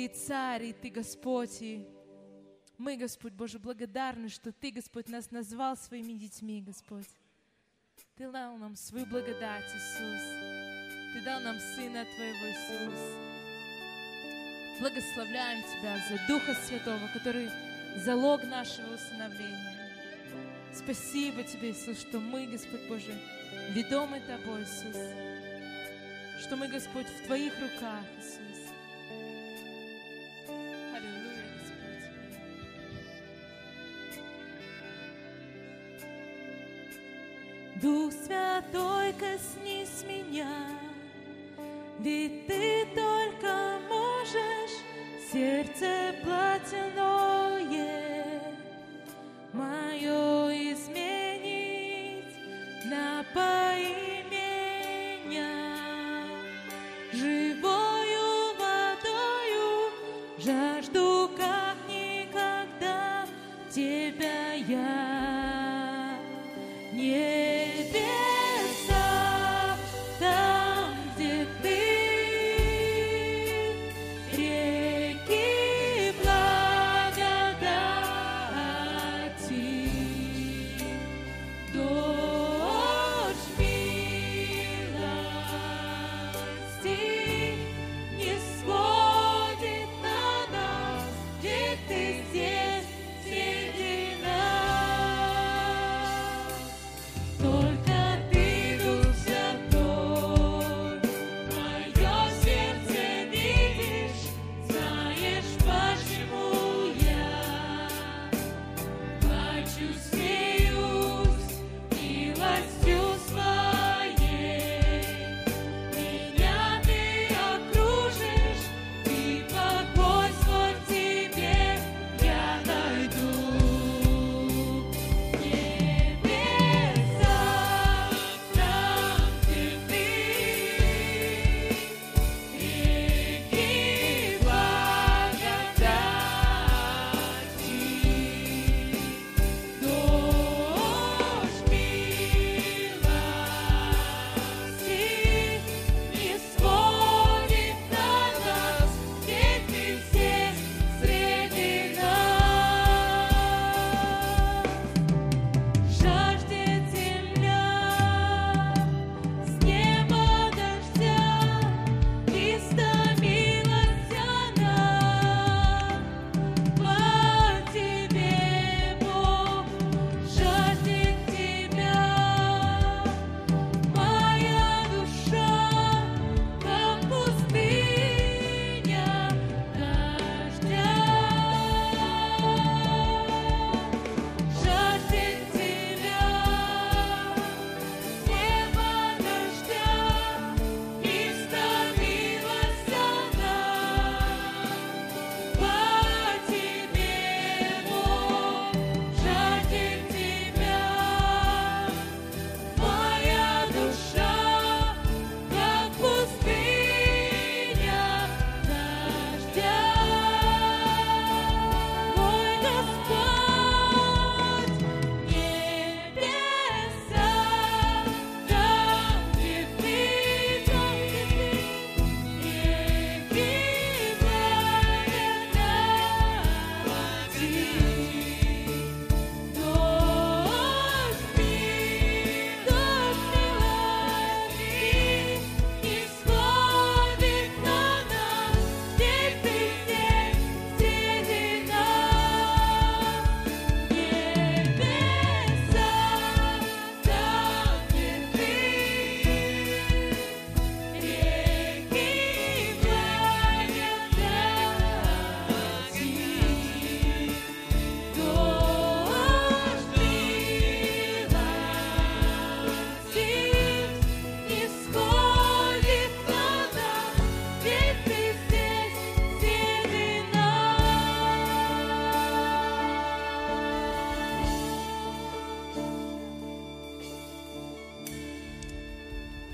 Ты Царь, и Ты Господь, и мы, Господь Боже, благодарны, что Ты, Господь, нас назвал своими детьми, Господь. Ты дал нам свою благодать, Иисус. Ты дал нам Сына Твоего, Иисус. Благословляем Тебя за Духа Святого, который залог нашего усыновления. Спасибо Тебе, Иисус, что мы, Господь Боже, ведомы Тобой, Иисус. Что мы, Господь, в Твоих руках, Иисус. Дух Святой, коснись меня, ведь Ты только можешь. Сердце плотяное мое изменить, напои меня живою водою, жажду как никогда Тебя я не.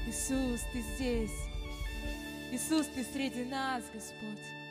Иисус, Ты здесь. Иисус, Ты среди нас, Господь.